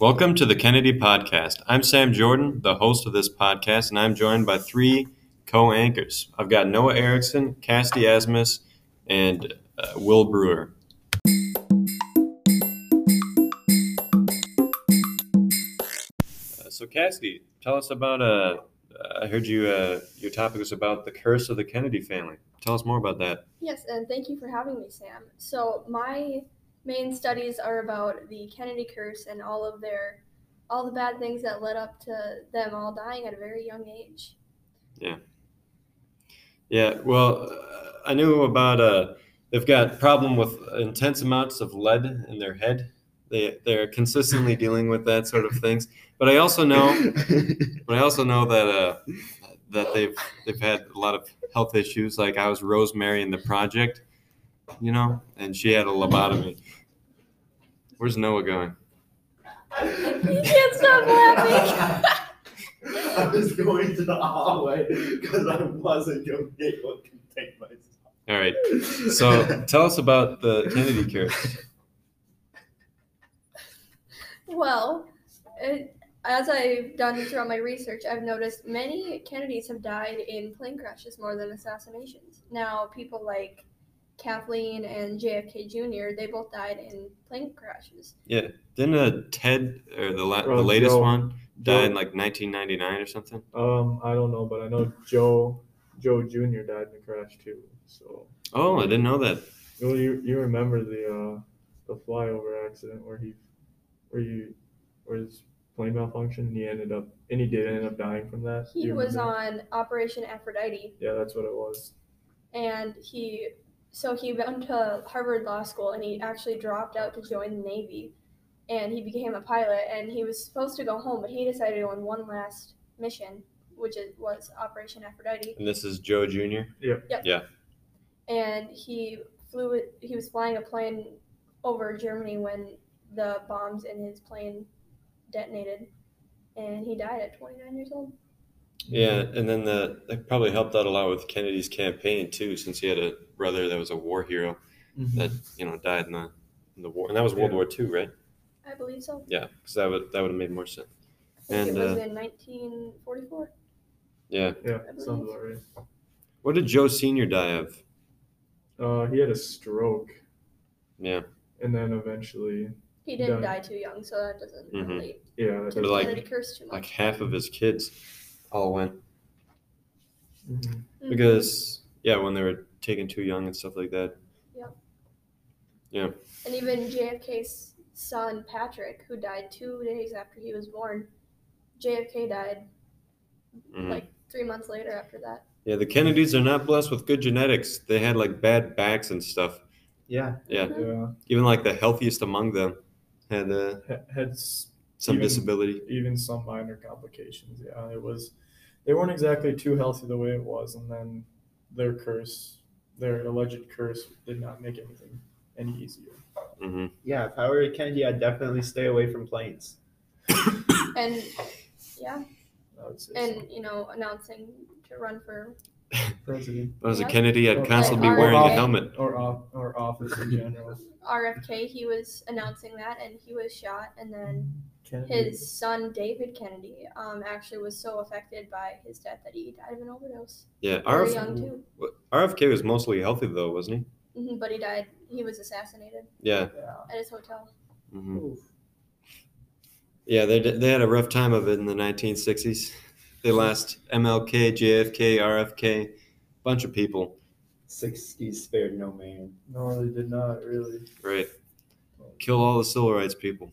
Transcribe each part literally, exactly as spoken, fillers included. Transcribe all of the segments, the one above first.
Welcome to the Kennedy Podcast. I'm Sam Jordan, the host of this podcast, and I'm joined by three co-anchors. I've got Noah Erikson, Cassidy Asmus, and uh, Will Brewer. Uh, so Cassidy, tell us about, uh, I heard you, uh, your topic was about the curse of the Kennedy family. Tell us more about that. Yes, and thank you for having me, Sam. So my main studies are about the Kennedy curse and all of their, all the bad things that led up to them all dying at a very young age. Yeah. Yeah. Well, uh, I knew about uh, they've got a problem with intense amounts of lead in their head. They they're consistently dealing with that sort of things. But I also know, but I also know that uh, that they've they've had a lot of health issues. Like I was Rosemary in The Project. You know, and she had a lobotomy. Where's Noah going? You can't stop laughing. I was going to the hallway because I wasn't going to be able to contain myself. All right. So tell us about the Kennedy curse. Well, it, as I've done throughout my research, I've noticed many Kennedys have died in plane crashes more than assassinations. Now, people like Kathleen and J F K Junior, they both died in plane crashes. Yeah. Didn't uh, Ted, or the, la- uh, the latest Joe, one, die Joe, in like nineteen ninety-nine or something? Um, I don't know, but I know Joe Joe Junior died in a crash too. So. Oh, I didn't know that. Well, you you remember the uh, the flyover accident where he where you where his plane malfunctioned and he ended up and he did end up dying from that. He was on Operation Aphrodite. Yeah, that's what it was. And he. So he went to Harvard Law School, and he actually dropped out to join the Navy, and he became a pilot, and he was supposed to go home, but he decided to go on one last mission, which is, was Operation Aphrodite. And this is Joe Junior? Yeah. Yep. Yeah. And he flew. He was flying a plane over Germany when the bombs in his plane detonated, and he died at twenty-nine years old. Yeah, and then the, that probably helped out a lot with Kennedy's campaign, too, since he had a brother that was a war hero mm-hmm. that, you know, died in the in the war. And that was World yeah. War Two, right? I believe so. Yeah, because that would, that would have made more sense. I think and, it was uh, in nineteen forty-four. Yeah. Yeah, sounds about right. What did Joe Senior die of? Uh, he had a stroke. Yeah. And then eventually... He didn't died. die too young, so that doesn't mm-hmm. relate. Yeah. That doesn't like, Kennedy curse too much. Like half of his kids... all went mm-hmm. because yeah when they were taken too young and stuff like that. Yeah. Yeah. And even J F K's son Patrick, who died two days after he was born, J F K died mm-hmm. like three months later after that. Yeah, the Kennedys are not blessed with good genetics. They had like bad backs and stuff. Yeah. Yeah. Mm-hmm. yeah. Even like the healthiest among them had uh, had. Some even, disability. Even some minor complications, yeah. It was, they weren't exactly too healthy the way it was, and then their curse, their alleged curse, did not make anything any easier. Mm-hmm. Yeah, if I were a Kennedy, I'd definitely stay away from planes. And, yeah. And, so. you know, announcing to run for president. If I was a Kennedy, I'd constantly like be wearing a helmet. Or, off, or office in general. R F K, he was announcing that, and he was shot, and then... Kennedy. His son, David Kennedy, um, actually was so affected by his death that he died of an overdose. Yeah, R F- young too. R F K was mostly healthy, though, wasn't he? Mm-hmm, but he died. He was assassinated. Yeah. At his hotel. Mm-hmm. Yeah, they they had a rough time of it in the nineteen sixties. They lost M L K, J F K, R F K, a bunch of people. sixties spared no man. No, they did not, really. Right. Kill all the civil rights people.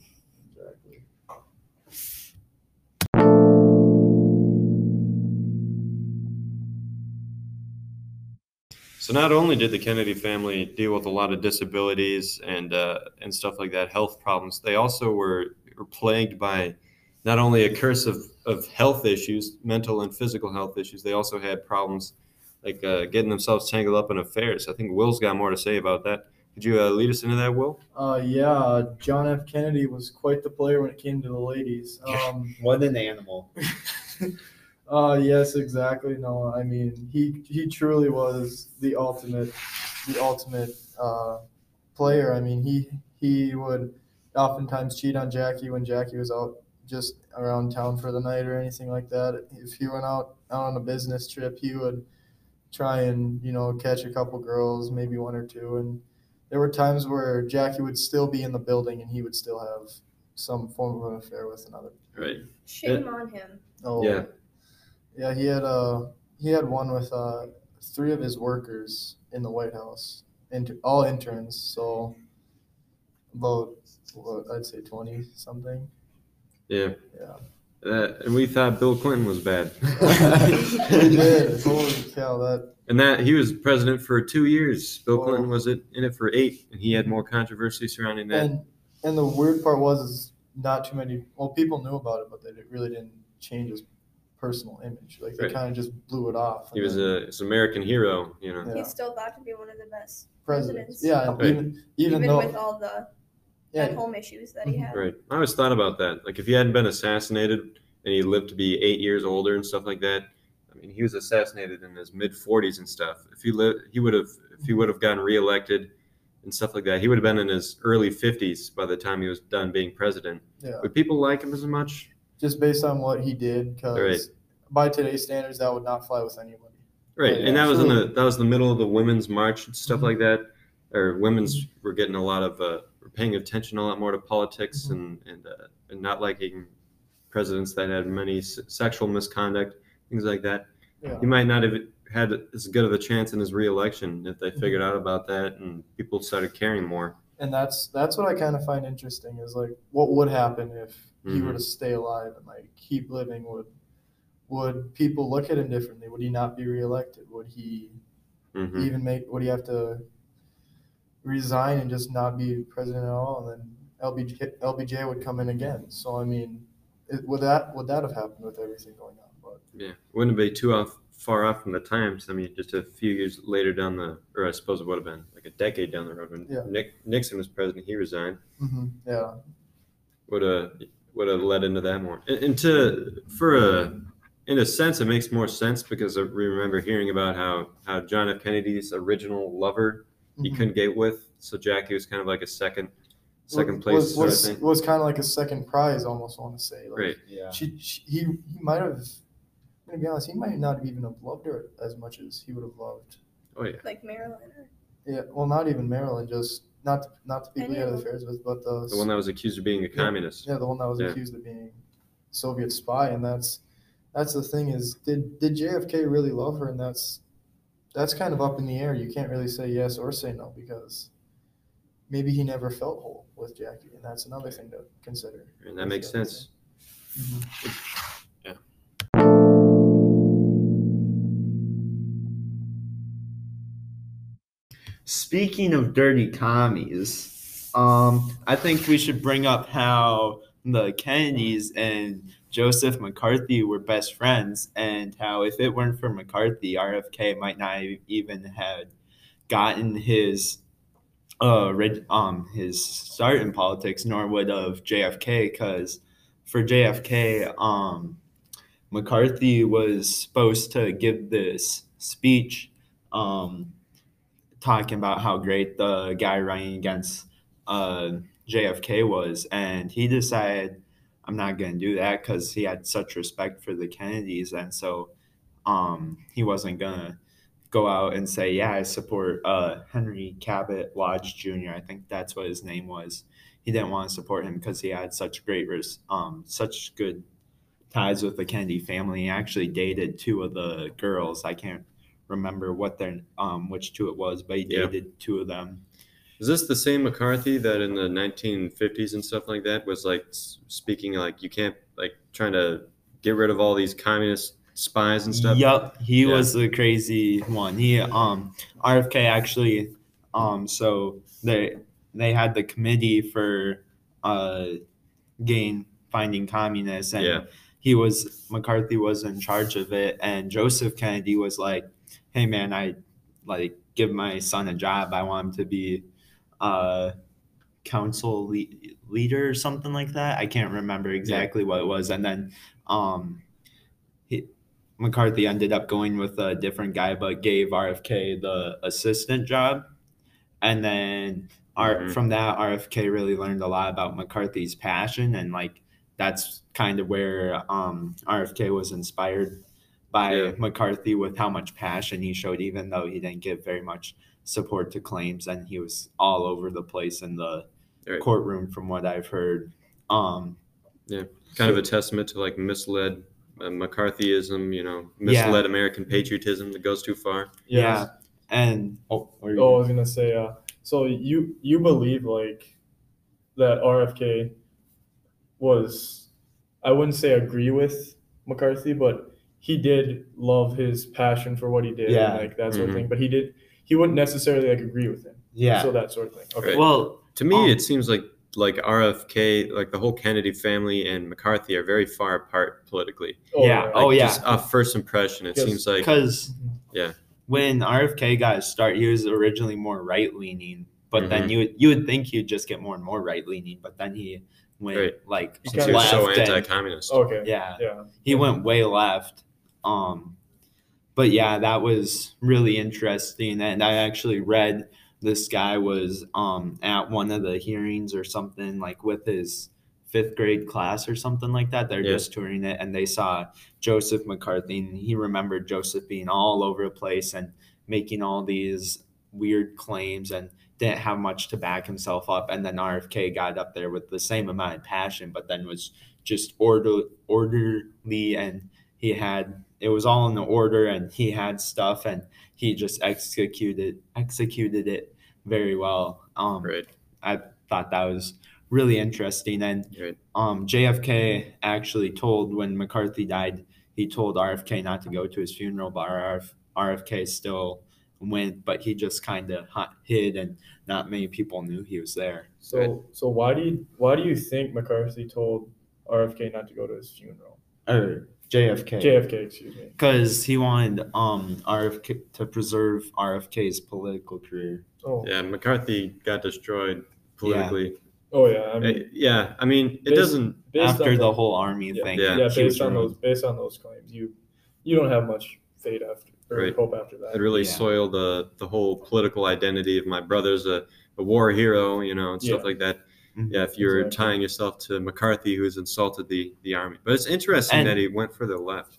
So not only did the Kennedy family deal with a lot of disabilities and uh, and stuff like that, health problems, they also were, were plagued by not only a curse of, of health issues, mental and physical health issues, they also had problems like uh, getting themselves tangled up in affairs. I think Will's got more to say about that. Could you uh, lead us into that, Will? Uh, yeah, John F. Kennedy was quite the player when it came to the ladies. Um, what an animal. Uh, yes, exactly. No, I mean, he, he truly was the ultimate, the ultimate, uh, player. I mean, he, he would oftentimes cheat on Jackie when Jackie was out just around town for the night or anything like that. If he went out, out on a business trip, he would try and, you know, catch a couple girls, maybe one or two. And there were times where Jackie would still be in the building and he would still have some form of an affair with another. Right. Shame yeah. on him. Oh, yeah. Yeah, he had uh, he had one with uh, three of his workers in the White House, inter- all interns, so about, what, I'd say twenty-something. Yeah. Yeah. Uh, and we thought Bill Clinton was bad. He did. Holy cow, that. And that he was president for two years. Bill oh. Clinton was in it for eight, and he had more controversy surrounding that. And, and the weird part was is not too many – well, people knew about it, but that it really didn't change his personal image. Like, they right. kind of just blew it off. He was then, a, an American hero, you know. Yeah. He's still thought to be one of the best presidents. presidents. Yeah, right. even, even, even though – Even with all the yeah. home issues that he had. Right. I always thought about that. Like, if he hadn't been assassinated and he lived to be eight years older and stuff like that, I mean, he was assassinated in his mid-forties and stuff. If he lived, he would have if he would have gotten reelected and stuff like that, he would have been in his early fifties by the time he was done being president. Yeah. Would people like him as much? Just based on what he did, because right. by today's standards, that would not fly with anybody. Right, like, and that was in the that was the middle of the Women's March and stuff mm-hmm. like that, or women's mm-hmm. were getting a lot of uh, were paying attention a lot more to politics mm-hmm. and and, uh, and not liking presidents that had many s- sexual misconduct. Things like that. Yeah. He might not have had as good of a chance in his reelection if they figured mm-hmm. out about that and people started caring more. And that's that's what I kind of find interesting is like what would happen if mm-hmm. he were to stay alive and like keep living? Would would people look at him differently? Would he not be reelected? Would he mm-hmm. even make? Would he have to resign and just not be president at all? And then L B J L B J would come in again. So I mean, it, would that would that have happened with everything going on? Yeah, wouldn't be too off, far off from the times. I mean, just a few years later down the, or I suppose it would have been like a decade down the road when yeah. Nick, Nixon was president, he resigned. Mm-hmm. Yeah, would have would have led into that more. And, and to for a in a sense, it makes more sense because I remember hearing about how how John F. Kennedy's original lover mm-hmm. he couldn't get with, so Jackie was kind of like a second. Second place was sort was, of thing. was kind of like a second prize, almost want to say. Like, right. Yeah. She, she he he might have. I'm gonna be honest, he might not have even have loved her as much as he would have loved. Oh yeah. Like Marilyn. Yeah, well, not even Marilyn, just not the, not the people he had affairs with, but the the one that was accused of being a communist. Yeah, the one that was yeah. accused of being a Soviet spy, and that's that's the thing is, did did J F K really love her? And that's that's kind of up in the air. You can't really say yes or say no because maybe he never felt whole with Jackie, and that's another thing to consider. And that that's makes sense. Mm-hmm. Speaking of dirty commies, um, I think we should bring up how the Kennedys and Joseph McCarthy were best friends and how if it weren't for McCarthy, R F K might not even have gotten his uh, um, his start in politics, nor would of J F K, because for J F K, um, McCarthy was supposed to give this speech um talking about how great the guy running against uh, J F K was. And he decided, I'm not going to do that because he had such respect for the Kennedys. And so um, he wasn't going to go out and say, yeah, I support uh, Henry Cabot Lodge Junior I think that's what his name was. He didn't want to support him because he had such great, um, such good ties with the Kennedy family. He actually dated two of the girls. I can't remember what their um which two it was, but he yeah. dated two of them. Is this the same McCarthy that in the nineteen fifties and stuff like that was like speaking like you can't like trying to get rid of all these communist spies and stuff? Yep, he yeah. was the crazy one. He um R F K actually um so they they had the committee for uh gain finding communists and yeah. he was McCarthy was in charge of it, and Joseph Kennedy was like, hey man, I like give my son a job. I want him to be a uh, council le- leader or something like that. I can't remember exactly yeah. what it was. And then um, he, McCarthy ended up going with a different guy, but gave R F K the assistant job. And then Our, mm-hmm. From that, R F K really learned a lot about McCarthy's passion, and like that's kind of where um, R F K was inspired by yeah. McCarthy, with how much passion he showed, even though he didn't give very much support to claims, and he was all over the place in the right. courtroom, from what I've heard. Um, yeah, kind so, of a testament to like misled uh, McCarthyism, you know, misled yeah. American patriotism that goes too far. Yeah, yeah. and oh, oh, gonna... I was gonna say, uh, so you you believe like that R F K was, I wouldn't say agree with McCarthy, but he did love his passion for what he did, yeah. and like that sort mm-hmm. of thing. But he did he wouldn't necessarily like agree with him, yeah. So that sort of thing. Okay. Right. Well, to me, um, it seems like like R F K, like the whole Kennedy family and McCarthy are very far apart politically. Oh, yeah. Like oh, yeah. Just off first impression, it Cause, seems like because yeah. when R F K got his start, he was originally more right leaning, but mm-hmm. then you would, you would think he'd just get more and more right leaning, but then he. went right. like he left was so anti-communist. And, okay. Yeah. yeah. He went way left. Um, but yeah, that was really interesting. And I actually read this guy was um at one of the hearings or something, like with his fifth grade class or something like that. They're yeah. just touring it, and they saw Joseph McCarthy, and he remembered Joseph being all over the place and making all these weird claims and didn't have much to back himself up, and then R F K got up there with the same amount of passion, but then was just order, orderly, and he had it was all in the order, and he had stuff, and he just executed executed it very well. Um, right. I thought that was really interesting, and right. um, J F K actually told, when McCarthy died, he told R F K not to go to his funeral, but R F K still went, but he just kind of hid, and not many people knew he was there. So, right. so why do you why do you think McCarthy told R F K not to go to his funeral? Or J F K. J F K, excuse me. Because he wanted um R F K to preserve R F K's political career. Oh. Yeah, McCarthy got destroyed politically. Yeah. Oh yeah, I mean, yeah. I mean, it based, doesn't based after the, the whole army yeah, thing. Yeah, yeah based on ruined. those based on those claims, you you don't have much fate after. Right. Hope after that. It really yeah. soiled the the whole political identity of my brother's a, a war hero, you know, and stuff yeah. like that. Mm-hmm. Yeah, if you're exactly. tying yourself to McCarthy, who's insulted the the army. But it's interesting and, that he went for the left.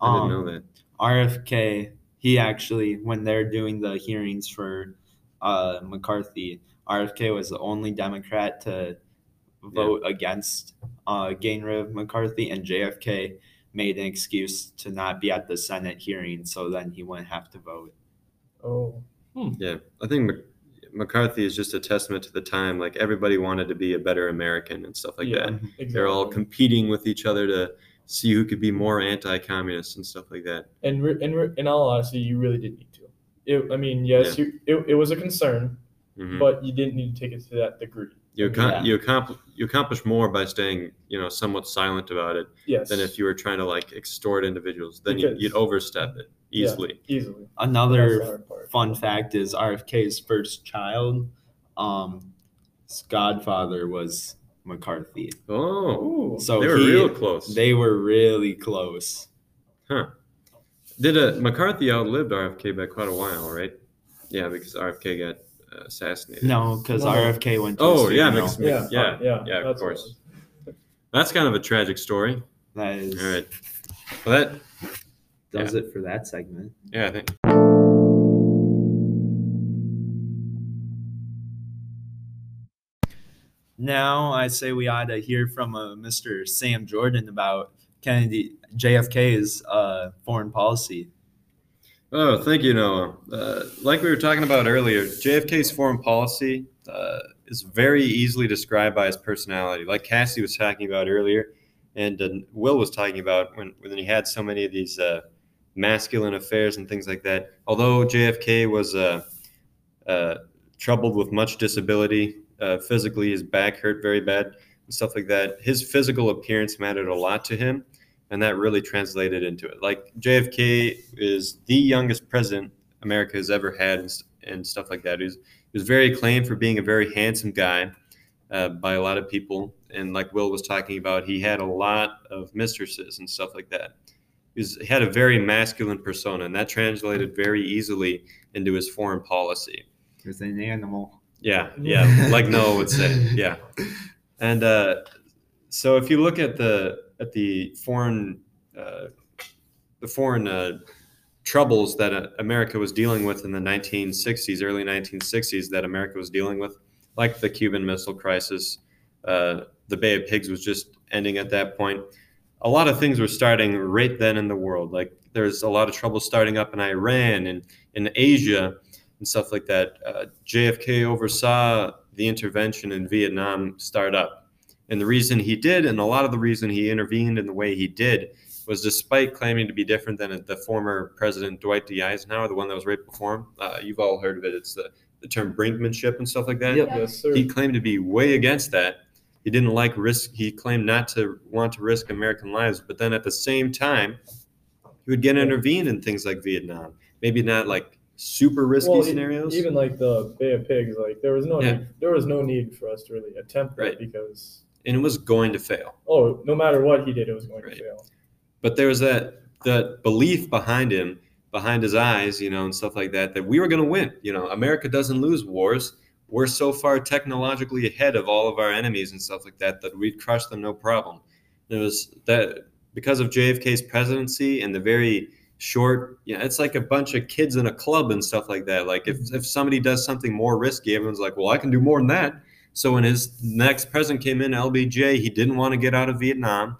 I um, didn't know that. R F K, he actually, when they're doing the hearings for uh, McCarthy, R F K was the only Democrat to vote yeah. against uh, getting rid of McCarthy, and J F K made an excuse to not be at the Senate hearing, so then he wouldn't have to vote. Oh. Hmm. Yeah, I think Mc- McCarthy is just a testament to the time. Like, everybody wanted to be a better American and stuff like yeah, that. Exactly. They're all competing with each other to see who could be more anti-communist and stuff like that. And re- and re- in all honesty, you really didn't need to. It, I mean, yes, yeah. you, it, it was a concern, mm-hmm. but you didn't need to take it to that degree. You accom- yeah. you, accompl- you accomplish more by staying, you know, somewhat silent about it yes. than if you were trying to, like, extort individuals. Then you, you'd overstep it easily. Yeah, easily. Another fun fact is R F K's first child, um, his godfather was McCarthy. Oh, so they were he, real close. They were really close. Huh. Did a, McCarthy outlived R F K by quite a while, right? Yeah, because R F K got assassinated. No, because no. R F K went to oh yeah, makes, yeah, yeah, yeah, yeah, of course. That's kind of a tragic story. That is. All right. Well, that does yeah. it for that segment. Yeah, I think. Now I say we ought to hear from uh, Mister Sam Jordan about Kennedy J F K's uh, foreign policy. Oh, thank you, Noah. Uh, like we were talking about earlier, J F K's foreign policy uh, is very easily described by his personality, like Cassidy was talking about earlier, and uh, Will was talking about when, when he had so many of these uh, masculine affairs and things like that. Although J F K was uh, uh, troubled with much disability, uh, physically his back hurt very bad and stuff like that, his physical appearance mattered a lot to him. And that really translated into it. Like, J F K is the youngest president America has ever had and, and stuff like that. He was, he was very acclaimed for being a very handsome guy uh, by a lot of people. And like Will was talking about, he had a lot of mistresses and stuff like that. He, was, he had a very masculine persona, and that translated very easily into his foreign policy. He was an animal. Yeah, yeah, like Noah would say, yeah. And uh, so if you look at the at the foreign uh, the foreign uh, troubles that uh, America was dealing with in the nineteen sixties, early nineteen sixties, that America was dealing with, like the Cuban Missile Crisis, uh, the Bay of Pigs was just ending at that point. A lot of things were starting right then in the world. Like there's a lot of trouble starting up in Iran and in Asia and stuff like that. Uh, J F K oversaw the intervention in Vietnam start up. And the reason he did, and a lot of the reason he intervened in the way he did, was despite claiming to be different than the former president, Dwight D. Eisenhower, the one that was right before him. Uh, you've all heard of it. It's the, the term brinkmanship and stuff like that. Yep. Yes, sir. He claimed to be way against that. He didn't like risk. He claimed not to want to risk American lives. But then at the same time, he would get intervened in things like Vietnam. Maybe not like super risky well, scenarios. Even like the Bay of Pigs, like there was no yeah. need, there was no need for us to really attempt that right. because and it was going to fail. Oh, no matter what he did, it was going right. to fail. But there was that that belief behind him, behind his eyes, you know, and stuff like that, that we were going to win. You know, America doesn't lose wars. We're so far technologically ahead of all of our enemies and stuff like that, that we'd crush them no problem. It was that because of J F K's presidency and the very short, you know, it's like a bunch of kids in a club and stuff like that. Like if, if somebody does something more risky, everyone's like, well, I can do more than that. So when his next president came in, L B J, he didn't want to get out of Vietnam.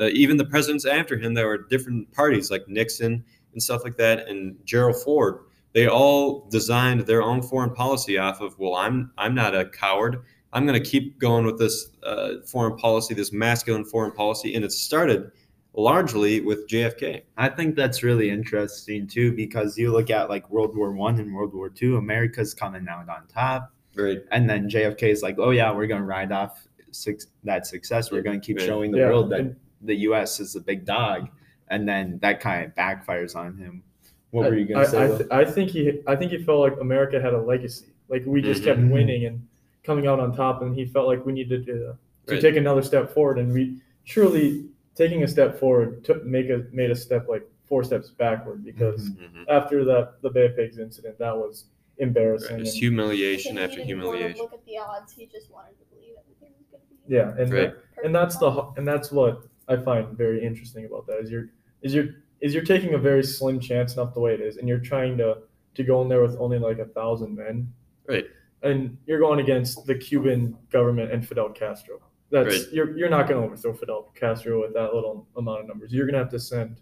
Uh, even the presidents after him, there were different parties like Nixon and stuff like that, and Gerald Ford. They all designed their own foreign policy off of, well, I'm I'm not a coward. I'm going to keep going with this uh, foreign policy, this masculine foreign policy. And it started largely with J F K. I think that's really interesting, too, because you look at like World War One and World War Two, America's coming out on top. Right. And then J F K is like, oh, yeah, we're going to ride off six, that success. We're going to keep right. showing the yeah. world that the U S is the big dog. And then that kind of backfires on him. What were you going to say? I, th- I think he, I think he felt like America had a legacy. Like we just mm-hmm. kept winning and coming out on top, and he felt like we needed to, uh, to right. take another step forward. And we truly taking a step forward took make a made a step like four steps backward because mm-hmm. after that the Bay of Pigs incident, that was embarrassing. Right. It's and, humiliation after humiliation. Look at the odds. He just wanted to believe everything was going to be. Yeah, and right. that, and that's the and that's what I find very interesting about that is your is your. is you're taking a very slim chance, not the way it is, and you're trying to, to go in there with only like a thousand men. Right. And you're going against the Cuban government and Fidel Castro. That's right. you're you're not going to overthrow Fidel Castro with that little amount of numbers. You're going to have to send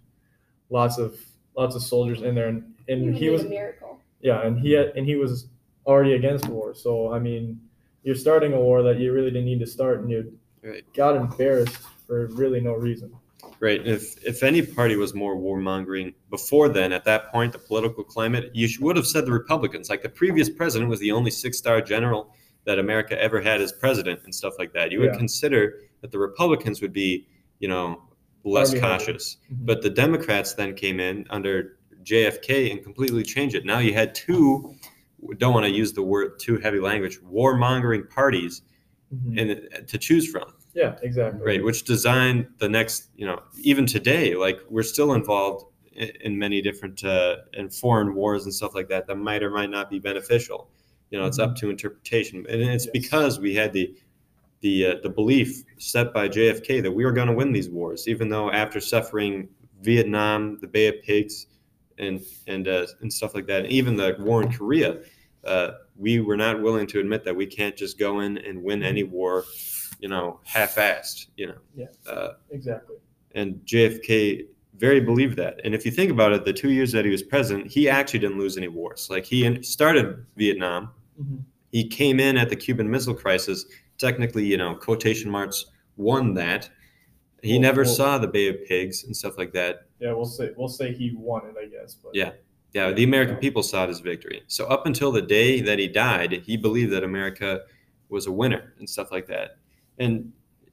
lots of lots of soldiers in there, and, and he was a miracle. Yeah, and he had, and he was already against war. So I mean, you're starting a war that you really didn't need to start, and you right. got embarrassed for really no reason. Right. If if any party was more warmongering before then, at that point, the political climate, you would have said the Republicans. Like the previous president was the only six-star general that America ever had as president and stuff like that. You would yeah. consider that the Republicans would be, you know, less Probably cautious. Mm-hmm. But the Democrats then came in under J F K and completely changed it. Now you had two, don't want to use the word too heavy language, warmongering parties mm-hmm. and to choose from. Yeah, exactly. Right, which designed the next, you know, even today, like we're still involved in, in many different uh, and foreign wars and stuff like that that might or might not be beneficial. You know, it's mm-hmm. up to interpretation, and it's yes. because we had the the uh, the belief set by J F K that we were going to win these wars, even though after suffering Vietnam, the Bay of Pigs, and and uh, and stuff like that, and even the war in Korea, uh, we were not willing to admit that we can't just go in and win any war. You know, half-assed, you know. Yeah, uh, exactly. And J F K very believed that. And if you think about it, the two years that he was president, he actually didn't lose any wars. Like he started Vietnam. Mm-hmm. He came in at the Cuban Missile Crisis. Technically, you know, quotation marks, won that. He well, never well, saw the Bay of Pigs and stuff like that. Yeah, we'll say we'll say he won it, I guess. But yeah, yeah. The American yeah. people saw it as victory. So up until the day that he died, he believed that America was a winner and stuff like that. And,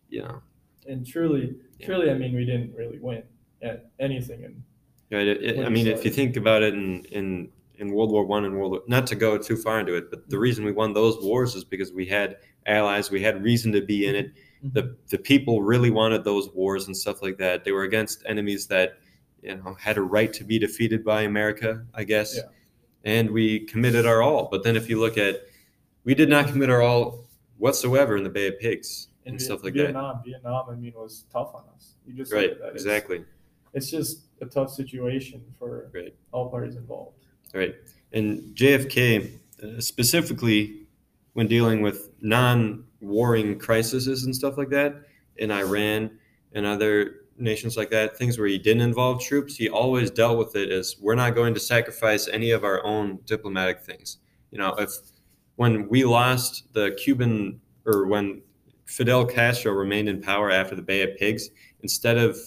you know, and truly, yeah. truly, I mean, we didn't really win at anything. And right. It, it, I mean, started. If you think about it in, in, in World War One and World War, not to go too far into it, but the reason we won those wars is because we had allies. We had reason to be in it. Mm-hmm. The the people really wanted those wars and stuff like that. They were against enemies that, you know, had a right to be defeated by America, I guess. Yeah. And we committed our all. But then if you look at We did not commit our all whatsoever in the Bay of Pigs and, and stuff like Vietnam, that. Vietnam, Vietnam, I mean, was tough on us. You just right, that. exactly. It's, it's just a tough situation for right. all parties involved. Right, and J F K uh, specifically, when dealing with non-warring crises and stuff like that in Iran and other nations like that, things where he didn't involve troops, he always dealt with it as, we're not going to sacrifice any of our own diplomatic things. You know, if when we lost the Cuban, or when Fidel Castro remained in power after the Bay of Pigs, instead of,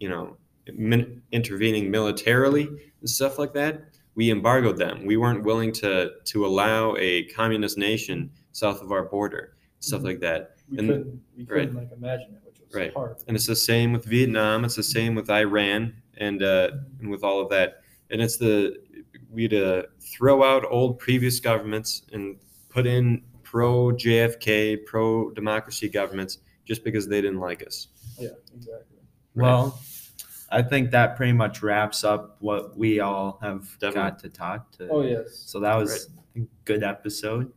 you know, min- intervening militarily and stuff like that, we embargoed them. We weren't willing to to allow a communist nation south of our border, stuff mm-hmm. like that. We and, couldn't, we couldn't right. like imagine it, which was right. hard. And it's the same with Vietnam. It's the same with Iran, and uh, and with all of that. And it's the we to throw out old previous governments and put in pro J F K, pro democracy governments just because they didn't like us. Yeah, exactly. Right. Well, I think that pretty much wraps up what we all have Definitely. got to talk to. Oh, yes. So that was right. a good episode.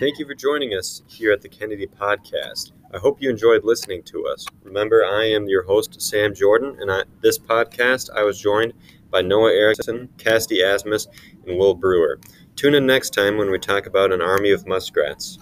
Thank you for joining us here at the Kennedy Podcast. I hope you enjoyed listening to us. Remember, I am your host, Sam Jordan, and on this podcast, I was joined by Noah Erikson, Cassidy Asmus, and Will Brewer. Tune in next time when we talk about an army of muskrats.